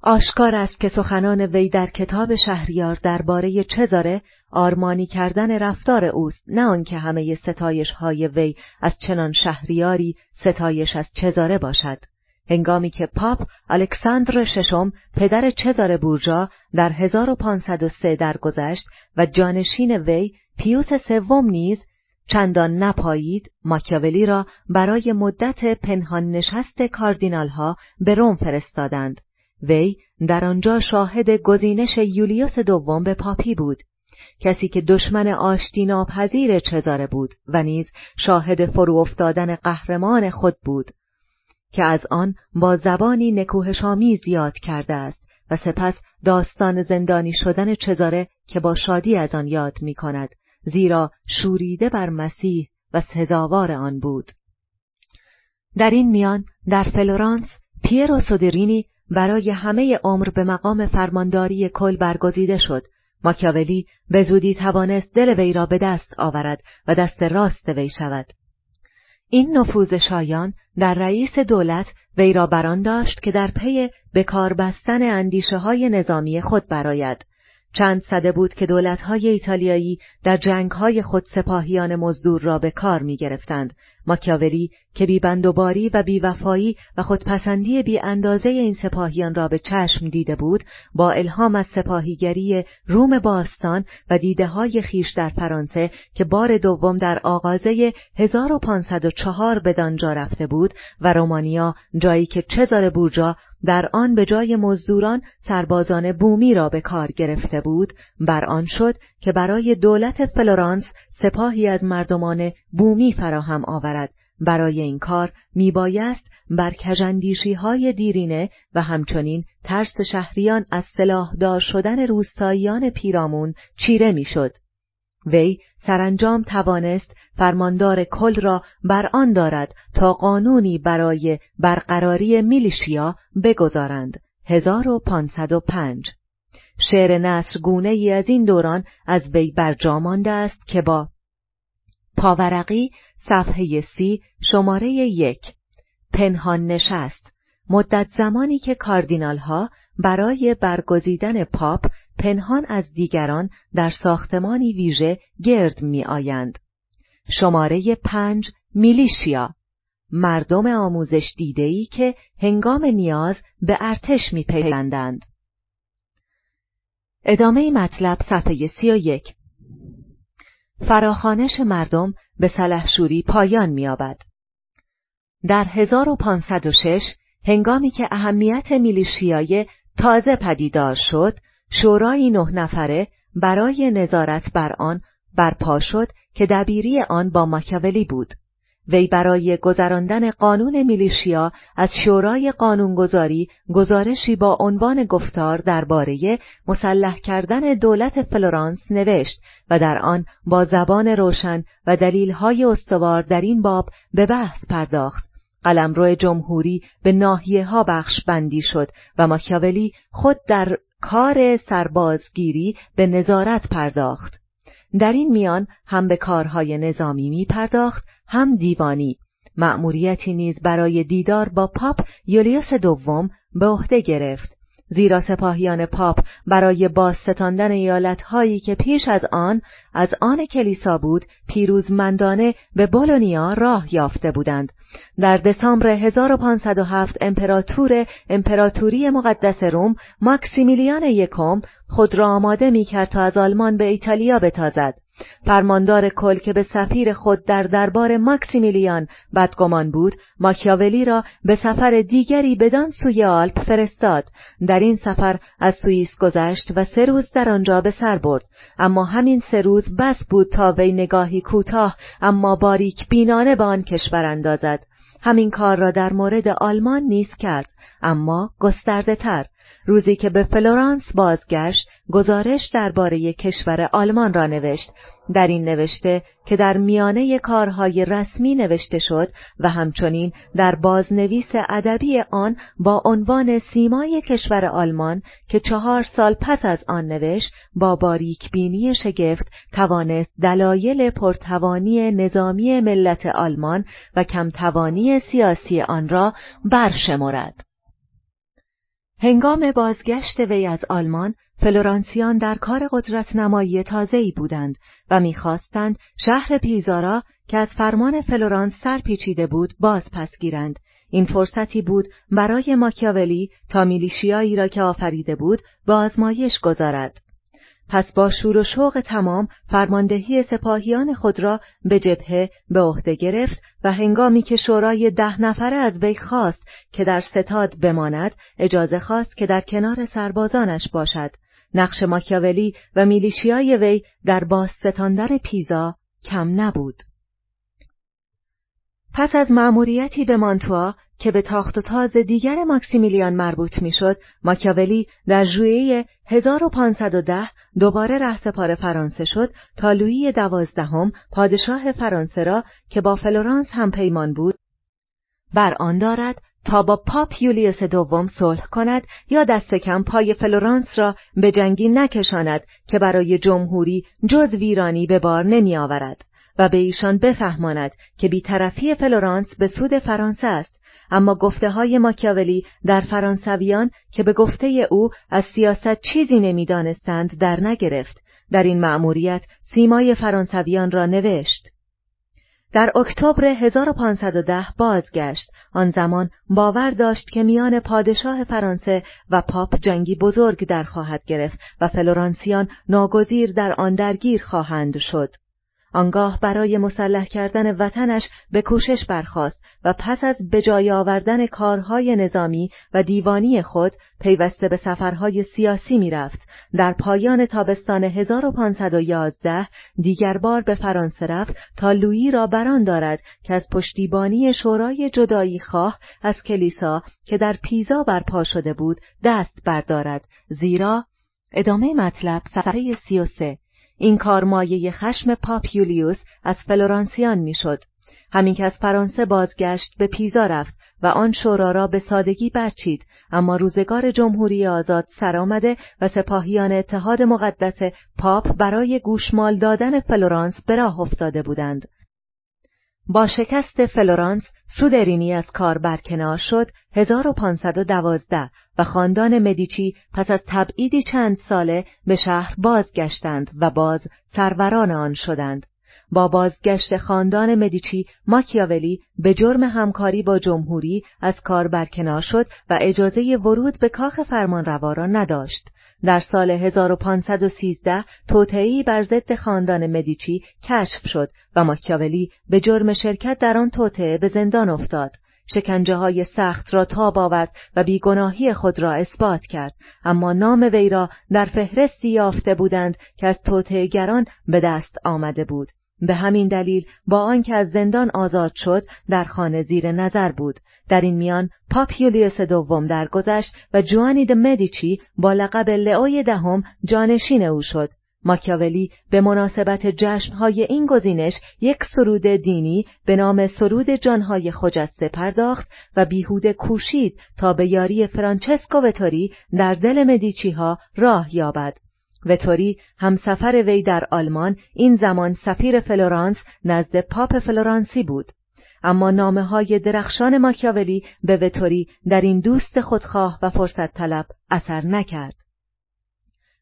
آشکار است که سخنان وی در کتاب شهریار درباره چزاره آرمانی کردن رفتار اوست، نه آنکه همه ستایش های وی از چنان شهریاری ستایش از چزاره باشد. هنگامی که پاپ الکساندر ششم پدر چزاره بورجا در 1503 درگذشت و جانشین وی پیوس سوم نیز چندان نپایید، ماکیاولی را برای مدت پنهان نشست کاردینال ها به روم فرستادند. وی در آنجا شاهد گزینش یولیوس دوم به پاپی بود، کسی که دشمن آشتی ناپذیر چزاره بود و نیز شاهد فرو افتادن قهرمان خود بود که از آن با زبانی نکوهش‌آمیز یاد کرده است و سپس داستان زندانی شدن چزاره که با شادی از آن یاد می کند، زیرا شوریده بر مسیح و سزاوار آن بود. در این میان در فلورانس پیرو سودرینی برای همه عمر به مقام فرمانداری کل برگزیده شد. ماکیاولی به زودی توانست دل وی را به دست آورد و دست راست وی شود. این نفوذ شایان در رئیس دولت وی را بران داشت که در پی به کار بستن اندیشه های نظامی خود برآید. چند سده بود که دولت‌های ایتالیایی در جنگ‌های خود سپاهیان مزدور را به کار می‌گرفتند. ماکیاولی که بی‌بندوباری و بی‌وفایی و خودپسندی بی‌اندازه این سپاهیان را به چشم دیده بود، با الهام از سپاهیگری روم باستان و دیده‌های خیش در فرانسه که بار دوم در آغازه 1504 به دانجا رفته بود و رومانیا، جایی که چزاره بورجا در آن به جای مزدوران سربازان بومی را به کار گرفته بود، بر آن شد که برای دولت فلورانس سپاهی از مردمان بومی فراهم آورد. برای این کار میبایست بر کژاندیشی‌های دیرینه و همچنین ترس شهریان از سلاحدار شدن روستاییان پیرامون چیره میشد. وی سرانجام توانست فرماندار کل را بر آن دارد تا قانونی برای برقراری میلیشیا بگذارند. 1505 شعر نصر گونه ای از این دوران از وی برجا مانده است که با پاورقی صفحه 30 شماره 1 پنهان نشست، مدت زمانی که کاردینال ها برای برگزیدن پاپ پنهان از دیگران در ساختمانی ویژه گرد می آیند. شماره 5 میلیشیا، مردم آموزش دیده‌ای که هنگام نیاز به ارتش می پیوندند. ادامه مطلب صفحه 31. فراخوانش مردم به سلحشوری پایان می‌یابد. در 1506 هنگامی که اهمیت میلیشیای تازه پدیدار شد، شورای 9 نفره برای نظارت بر آن برپا شد که دبیری آن با ماکیاولی بود. وی برای گذراندن قانون میلیشیا از شورای قانونگذاری گزارشی با عنوان گفتار درباره مسلح کردن دولت فلورانس نوشت و در آن با زبان روشن و دلیل‌های استوار در این باب به بحث پرداخت. قلمرو جمهوری به ناحیه‌ها بخش بندی شد و ماکیاولی خود در کار سربازگیری به نظارت پرداخت. در این میان هم به کارهای نظامی می پرداخت، هم دیوانی. مأموریتی نیز برای دیدار با پاپ یولیوس دوم به عهده گرفت، زیرا سپاهیان پاپ برای بازستاندن ایالت‌هایی که پیش از آن کلیسا بود پیروزمندانه به بولونیا راه یافته بودند. در دسامبر 1507 امپراتوری مقدس روم مکسیمیلیان یکم خود را آماده می‌کرد تا از آلمان به ایتالیا بتازد. فرماندار کل که به سفیر خود در دربار مکسیمیلیان بدگمان بود، ماکیاولی را به سفر دیگری بدان سوی آلپ فرستاد. در این سفر از سوئیس گذشت و 3 روز در آنجا به سر برد، اما همین 3 روز بس بود تا وی نگاهی کوتاه اما باریک بینانه به آن کشور اندازد. همین کار را در مورد آلمان نیز کرد، اما گسترده تر. روزی که به فلورانس بازگشت، گزارش درباره کشور آلمان را نوشت. در این نوشته که در میانه کارهای رسمی نوشته شد و همچنین در بازنویس ادبی آن با عنوان سیمای کشور آلمان که 4 سال پس از آن نوشت، با باریکبینی شگفت توانست دلایل پرتوانی نظامی ملت آلمان و کمتوانی سیاسی آن را برشمرد. هنگام بازگشت وی از آلمان، فلورانسیان در کار قدرت‌نمایی تازه‌ای بودند و می‌خواستند شهر پیزارا که از فرمان فلورانس سرپیچیده بود بازپس گیرند. این فرصتی بود برای ماکیاولی تا میلیشیایی را که آفریده بود به آزمایش گذارد. پس با شور و شوق تمام فرماندهی سپاهیان خود را به جبهه به عهده گرفت و هنگامی که شورای 10 نفره از وی خواست که در ستاد بماند، اجازه خواست که در کنار سربازانش باشد. نقش ماکیاولی و میلیشیای وی در بازستاندن پیزا کم نبود. پس از مأموریتی به مانتوا که به تاخت و تاز دیگر ماکسیمیلیان مربوط میشد، ماکیاولی در ژوئیه 1510 دوباره رهسپار فرانسه شد تا لویی 12 پادشاه فرانسه را که با فلورانس هم پیمان بود بر آن دارد تا با پاپ یولیوس دوم صلح کند یا دست کم پای فلورانس را به جنگی نکشاند که برای جمهوری جز ویرانی به بار نمی آورد و به ایشان بفهماند که بی‌طرفی فلورانس به سود فرانسه است. اما گفته های ماکیاولی در فرانسویان که به گفته او از سیاست چیزی نمیدانستند در نگرفت. در این مأموریت سیمای فرانسویان را نوشت. در اکتبر 1510 بازگشت. آن زمان باور داشت که میان پادشاه فرانسه و پاپ جنگی بزرگ در خواهد گرفت و فلورانسیان ناگزیر در آن درگیر خواهند شد. آنگاه برای مسلح کردن وطنش به کوشش برخاست و پس از به جای آوردن کارهای نظامی و دیوانی خود پیوسته به سفرهای سیاسی می‌رفت. در پایان تابستان 1511 دیگر بار به فرانسه رفت تا لویی را بران دارد که از پشتیبانی شورای جدایی خواه از کلیسا که در پیزا برپا شده بود دست بردارد. زیرا ادامه مطلب صفحه 33. این کار مایه خشم پاپ یولیوس از فلورانسیان میشد. همین که از فرانسه بازگشت به پیزا رفت و آن شورا را به سادگی برچید، اما روزگار جمهوری آزاد سرآمده و سپاهیان اتحاد مقدس پاپ برای گوشمال دادن فلورانس به راه افتاده بودند. با شکست فلورانس، سودرینی از کار برکنار شد 1512 و خاندان مدیچی پس از تبعیدی چند ساله به شهر بازگشتند و باز سروران آن شدند. با بازگشت خاندان مدیچی، ماکیاولی به جرم همکاری با جمهوری از کار برکنار شد و اجازه ورود به کاخ فرمانروا را نداشت. در سال 1513 توطئه‌ای بر ضد خاندان مدیچی کشف شد و ماکیاولی به جرم شرکت در آن توطئه به زندان افتاد. شکنجه‌های سخت را تاب آورد و بیگناهی خود را اثبات کرد، اما نام وی را در فهرستی یافته بودند که از توطئه‌گران به دست آمده بود. به همین دلیل با آنکه از زندان آزاد شد در خانه زیر نظر بود. در این میان پاپ یولیوس دوم درگذشت و جوانی دی مدیچی با لقب لئوی دهم جانشین او شد. ماکیاولی به مناسبت جشنهای این گزینش یک سرود دینی به نام سرود جانهای خجسته پرداخت و بیهوده کوشید تا به یاری فرانچسکو ویتاری در دل مدیچی ها راه یابد. ویتاری همسفر وی در آلمان این زمان سفیر فلورانس نزد پاپ فلورانسی بود. اما نامه های درخشان ماکیاولی به ویتاری در این دوست خودخواه و فرصت طلب اثر نکرد.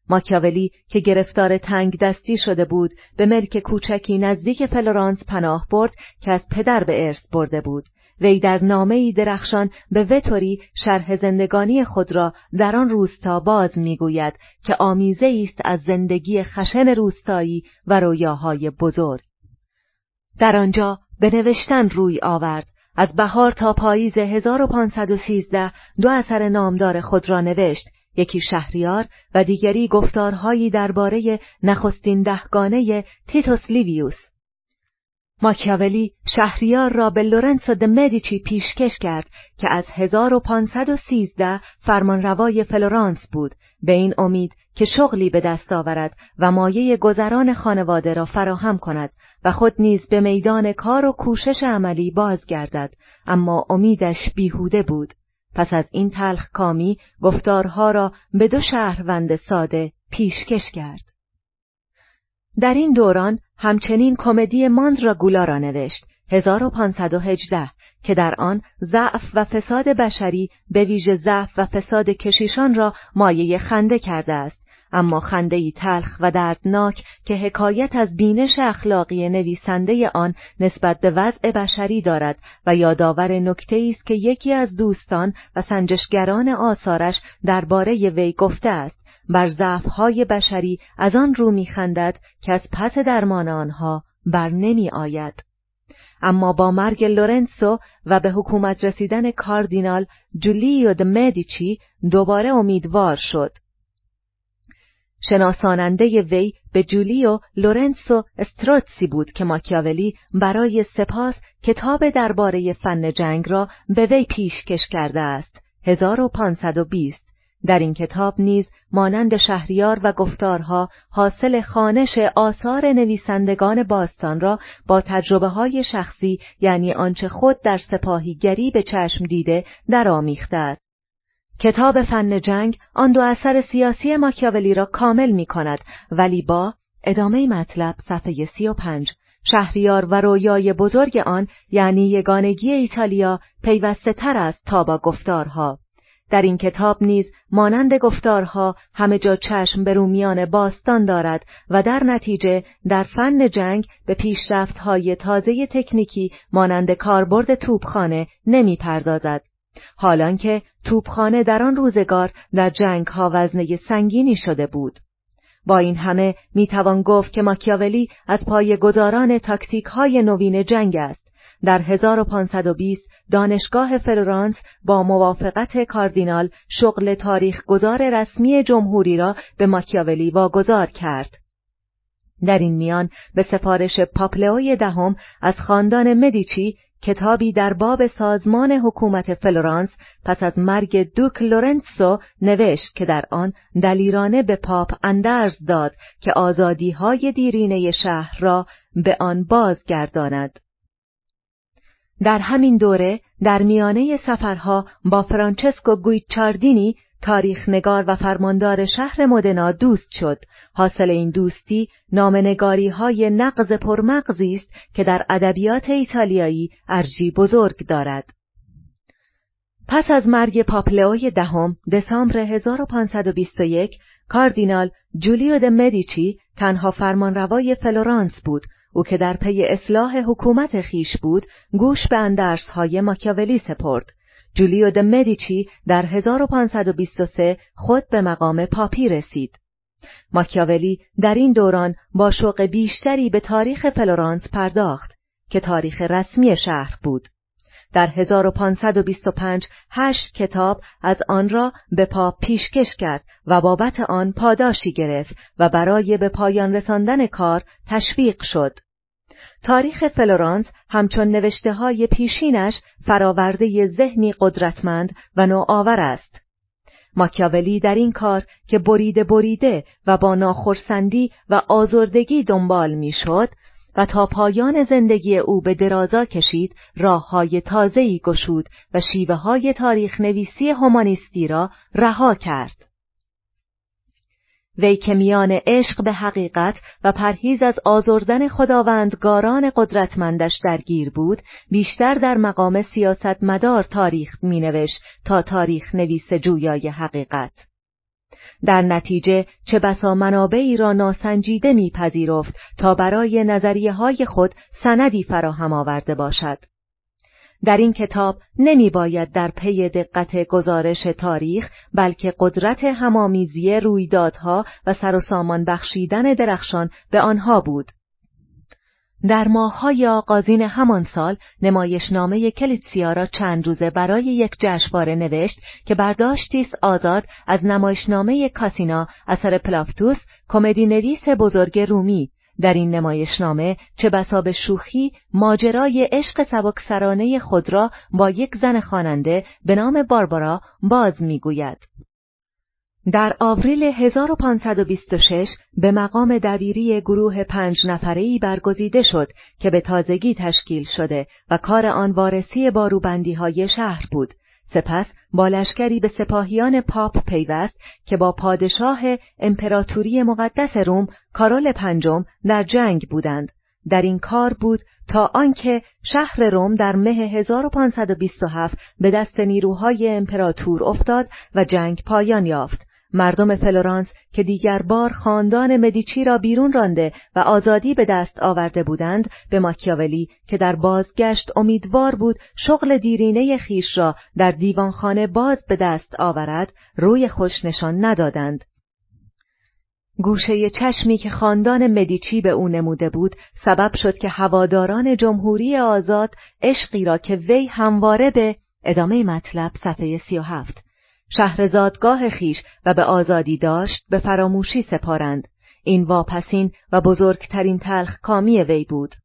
ماکیاولی که گرفتار تنگ دستی شده بود به ملک کوچکی نزدیک فلورانس پناه برد که از پدر به ارث برده بود. وی در نامه‌ای درخشان به ویتاری شرح زندگانی خود را در آن روستا باز می‌گوید که آمیزه‌ای است از زندگی خشن روستایی و رویاهای بزرگ. در آنجا به نوشتن روی آورد. از بهار تا پاییز 1513 دو اثر نامدار خود را نوشت، یکی شهریار و دیگری گفتارهایی درباره نخستین 10گانه تیتوس لیویوس. ماکیاولی شهریار را به لورنسو ده مدیچی پیشکش کرد که از 1513 فرمانروای فلورانس بود، به این امید که شغلی به دست آورد و مایه گذران خانواده را فراهم کند و خود نیز به میدان کار و کوشش عملی بازگردد، اما امیدش بیهوده بود. پس از این تلخ کامی گفتارها را به دو شهروند ساده پیشکش کرد. در این دوران همچنین کمدی ماندراگولا را نوشت 1518 که در آن ضعف و فساد بشری به ویژه ضعف و فساد کشیشان را مایه خنده کرده است، اما خنده‌ای تلخ و دردناک که حکایت از بینش اخلاقی نویسنده آن نسبت به وضع بشری دارد و یادآور نکته‌ای است که یکی از دوستان و سنجشگران آثارش درباره وی گفته است: بر ضعف‌های بشری از آن رو می‌خندد که از پس درمان آنها بر نمی آید. اما با مرگ لورنسو و به حکومت رسیدن کاردینال جولیو ده مدیچی دوباره امیدوار شد. شناساننده وی به جولیو لورنسو استراتسی بود که ماکیاولی برای سپاس کتاب درباره فن جنگ را به وی پیشکش کرده است 1520. در این کتاب نیز مانند شهریار و گفتارها حاصل خوانش آثار نویسندگان باستان را با تجربه‌های شخصی، یعنی آنچه خود در سپاهیگری به چشم دیده، درآمیخته است. کتاب فن جنگ آن دو اثر سیاسی ماکیاولی را کامل می کند، ولی با ادامه مطلب صفحه 35 شهریار و رویای بزرگ آن، یعنی یگانگی ایتالیا، پیوسته تر است تا با گفتارها. در این کتاب نیز مانند گفتارها همه جا چشم به رومیان باستان دارد و در نتیجه در فن جنگ به پیشرفت‌های تازه تکنیکی مانند کاربرد توپخانه نمی پردازد. حالانکه توپخانه در آن روزگار در جنگ‌ها وزنه سنگینی شده بود. با این همه میتوان گفت که ماکیاولی از پایه‌گذاران تاکتیک‌های نوین جنگ است. در 1520 دانشگاه فلورانس با موافقت کاردینال شغل تاریخ‌گذار رسمی جمهوری را به ماکیاولی واگذار کرد. در این میان به سفارش پاپ لئوی دهم از خاندان مدیچی کتابی در باب سازمان حکومت فلورانس پس از مرگ دوک لورنسو نوشت که در آن دلیرانه به پاپ اندرز داد که آزادی‌های دیرینه شهر را به آن بازگرداند. در همین دوره در میانه سفرها با فرانچسکو ویتاری تاریخنگار و فرماندار شهر مدنا دوست شد. حاصل این دوستی نامه‌نگاری‌های نغز پرمغزی است که در ادبیات ایتالیایی ارجی بزرگ دارد. پس از مرگ پاپ لئوی دهم دسامبر 1521 کاردینال جولیو ده مدیچی تنها فرمانروای فلورانس بود. او که در پی اصلاح حکومت خویش بود، گوش به اندرزهای ماکیاولی سپرد. جولیو ده مدیچی در 1523 خود به مقام پاپی رسید. ماکیاولی در این دوران با شوق بیشتری به تاریخ فلورانس پرداخت که تاریخ رسمی شهر بود. در 1525 8 کتاب از آن را به پاپ پیشکش کرد و بابت آن پاداشی گرفت و برای به پایان رساندن کار تشویق شد. تاریخ فلورانس همچون نوشته‌های پیشینش فراورده ذهنی قدرتمند و نوآور است. ماکیاولی در این کار که بریده و با ناخرسندی و آزردگی دنبال می‌شد و تا پایان زندگی او به درازا کشید، راه‌های تازه‌ای گشود و شیوه‌های تاریخ نویسی هومانیستی را رها کرد. وی که میان عشق به حقیقت و پرهیز از آزردن خداوندگاران قدرتمندش درگیر بود، بیشتر در مقام سیاستمدار تاریخ مینوشت تا تاریخ نویس جویای حقیقت. در نتیجه چه بسا منابعی را ناسنجیده میپذیرفت تا برای نظریه‌های خود سندی فراهم آورده باشد. در این کتاب نمی‌باید در پی دقت گزارش تاریخ، بلکه قدرت همامیزی رویدادها و سر و سامان بخشیدن درخشان به آنها بود. در ماه‌های آغازین همان سال نمایشنامه کلیتسیا را چند روزه برای یک جشنواره نوشت که برداشتی است آزاد از نمایشنامه کاسینا اثر پلافتوس، کمدی نویس بزرگ رومی، در این نمایشنامه چه بسا به شوخی ماجرای عشق سبکسرانه خود را با یک زن خواننده به نام باربارا باز میگوید. در آوریل 1526 به مقام دبیری گروه 5 نفره‌ای برگزیده شد که به تازگی تشکیل شده و کار آن وارسی باروبندی‌های شهر بود. سپس با لشکری به سپاهیان پاپ پیوست که با پادشاه امپراتوری مقدس روم کارول 5 در جنگ بودند. در این کار بود تا آنکه شهر روم در مه 1527 به دست نیروهای امپراتور افتاد و جنگ پایان یافت. مردم فلورانس که دیگر بار خاندان مدیچی را بیرون رانده و آزادی به دست آورده بودند، به ماکیاولی که در بازگشت امیدوار بود شغل دیرینه خیش را در دیوانخانه باز به دست آورد، روی خوش نشان ندادند. گوشه چشمی که خاندان مدیچی به او نموده بود سبب شد که هواداران جمهوری آزاد عشقی را که وی همواره به ادامه مطلب صفحه 37 شهرزادگاه خیش و به آزادی داشت به فراموشی سپارند. این واپسین و بزرگترین تلخکامی وی بود.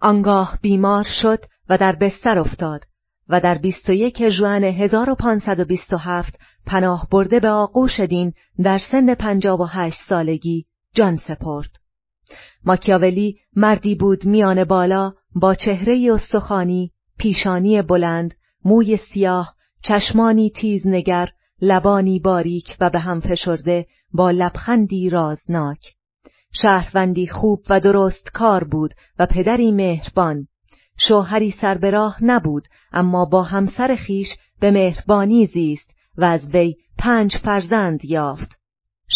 آنگاه بیمار شد و در بستر افتاد و در 21 ژوئن 1527 پناه برده به آغوش دین در سن 58 سالگی جان سپرد. ماکیاولی مردی بود میان بالا، با چهره استخوانی، پیشانی بلند، موی سیاه، چشمانی تیزنگر، لبانی باریک و به هم فشرده، با لبخندی رازناک. شهروندی خوب و درست کار بود و پدری مهربان. شوهری سر به راه نبود، اما با همسر خیش به مهربانی زیست و از وی 5 فرزند یافت.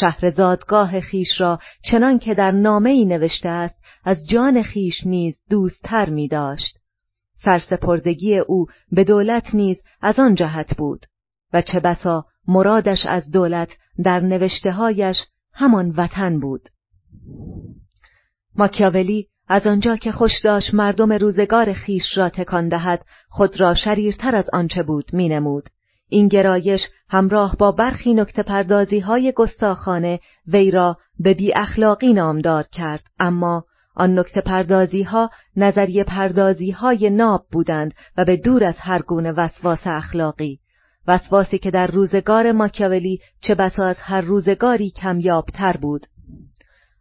شهرزادگاه خیش را چنان که در نامه‌ای نوشته است از جان خیش نیز دوست‌تر می‌داشت. سرسپردگی او به دولت نیز از آن جهت بود و چه بسا مرادش از دولت در نوشته‌هایش همان وطن بود. ماکیاولی از آنجا که خوش داشت مردم روزگار خیش را تکان دهد، خود را شریرتر از آنچه بود می نمود. این گرایش همراه با برخی نکته پردازی های گستاخانه وی را به بی اخلاقی نامدار کرد، اما آن نکته پردازی ها نظریه پردازی های ناب بودند و به دور از هر گونه وسواس اخلاقی، وسواسی که در روزگار ماکیاولی چه بسا از هر روزگاری کمیابتر بود.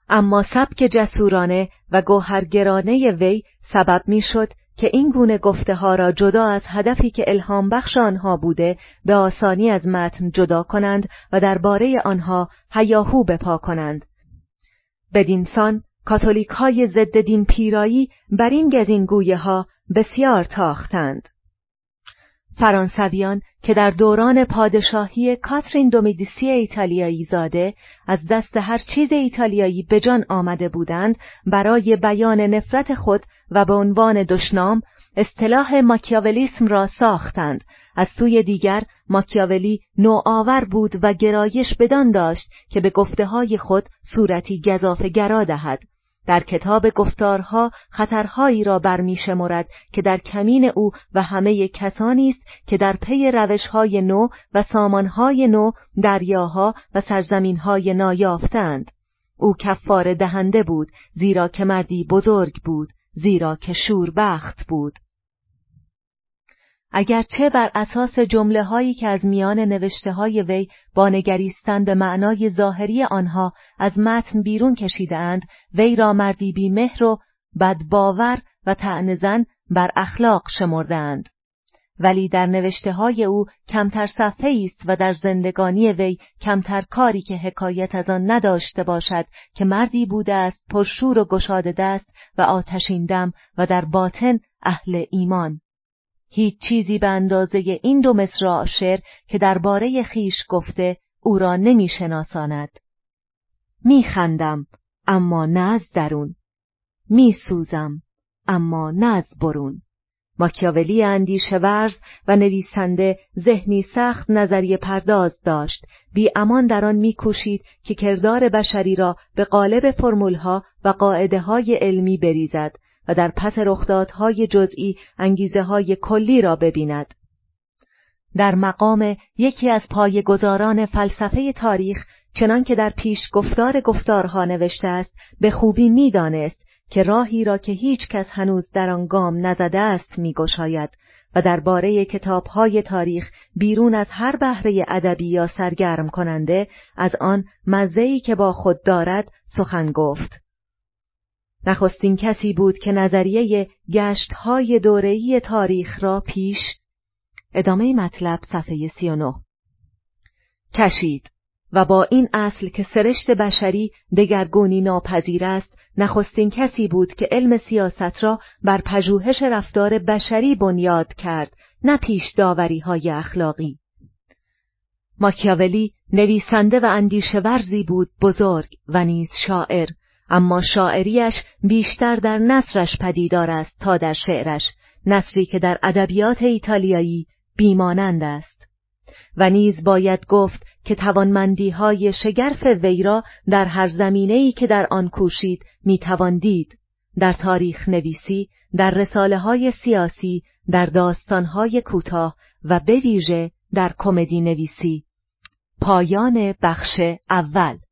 اما سبک جسورانه و گوهرگرانه وی سبب می شد که این گونه گفته ها را جدا از هدفی که الهام بخش آنها بوده به آسانی از متن جدا کنند و درباره آنها هیاهو بپا کنند. بدینسان کاتولیک های ضد دین پیرایی بر این گزینگویه ها بسیار تاختند. فرانسویان که در دوران پادشاهی کاترین دو مدیچی ایتالیایی زاده از دست هر چیز ایتالیایی به جان آمده بودند، برای بیان نفرت خود و به عنوان دشنام اصطلاح ماکیاولیسم را ساختند. از سوی دیگر ماکیاولی نوآور بود و گرایش بدان داشت که به گفته‌های خود صورتی گزافه‌گرا دهد. در کتاب گفتارها خطرهایی را برمی‌شمرد که در کمین او و همه کسانی است که در پی روش‌های نو و سامان‌های نو دریاها و سرزمین‌های نایافتند. او کفاره دهنده بود، زیرا که مردی بزرگ بود، زیرا که شوربخت بود. اگرچه بر اساس جمله‌هایی که از میان نوشته‌های وی با نگریستن به معنای ظاهری آنها از متن بیرون کشیده‌اند، وی را مردی بی‌مهر و بدباور و طعنه‌زن بر اخلاق شمردند. ولی در نوشته‌های او کمتر صفحه‌ای است و در زندگانی وی کمتر کاری که حکایت از آن نداشته باشد که مردی بوده است پرشور و گشاده دست و آتشین دم و در باطن اهل ایمان. هیچ چیزی به اندازه این 2 مصرع عاشر که درباره خیش گفته او را نمی‌شناساند. می‌خندم اما نه از درون، می‌سوزم اما نه از برون. ماکیاولی اندیشه ورز و نویسنده ذهنی سخت نظریه پرداز داشت، بی امان در آن می‌کوشید که کردار بشری را به قالب فرمول‌ها و قاعده‌های علمی بریزد و در پس رخدادهای جزئی انگیزه‌های کلی را ببیند. در مقام یکی از پایه‌گذاران فلسفه تاریخ چنان که در پیش گفتارها نوشته است به خوبی می دانست که راهی را که هیچ کس هنوز در آن گام نزده است می گشاید و درباره کتاب‌های تاریخ بیرون از هر بهره ادبی یا سرگرم کننده از آن مزه‌ای که با خود دارد سخن گفت. نخستین کسی بود که نظریه گشت‌های دوره‌ای تاریخ را پیش ادامه مطلب صفحه 39 کشید و با این اصل که سرشت بشری دگرگونی ناپذیر است، نخستین کسی بود که علم سیاست را بر پژوهش رفتار بشری بنیاد کرد، نه پیش داوری‌های اخلاقی. ماکیاولی نویسنده و اندیشه‌ورزی بود بزرگ و نیز شاعر، اما شاعریش بیشتر در نثرش پدیدار است تا در شعرش، نثری که در ادبیات ایتالیایی بیمانند است. و نیز باید گفت که توانمندی‌های شگرف وی را در هر زمینه‌ای که در آن کوشید می‌توان دید، در تاریخ نویسی، در رساله‌های سیاسی، در داستان‌های کوتاه و به ویژه در کمدی نویسی. پایان بخش اول.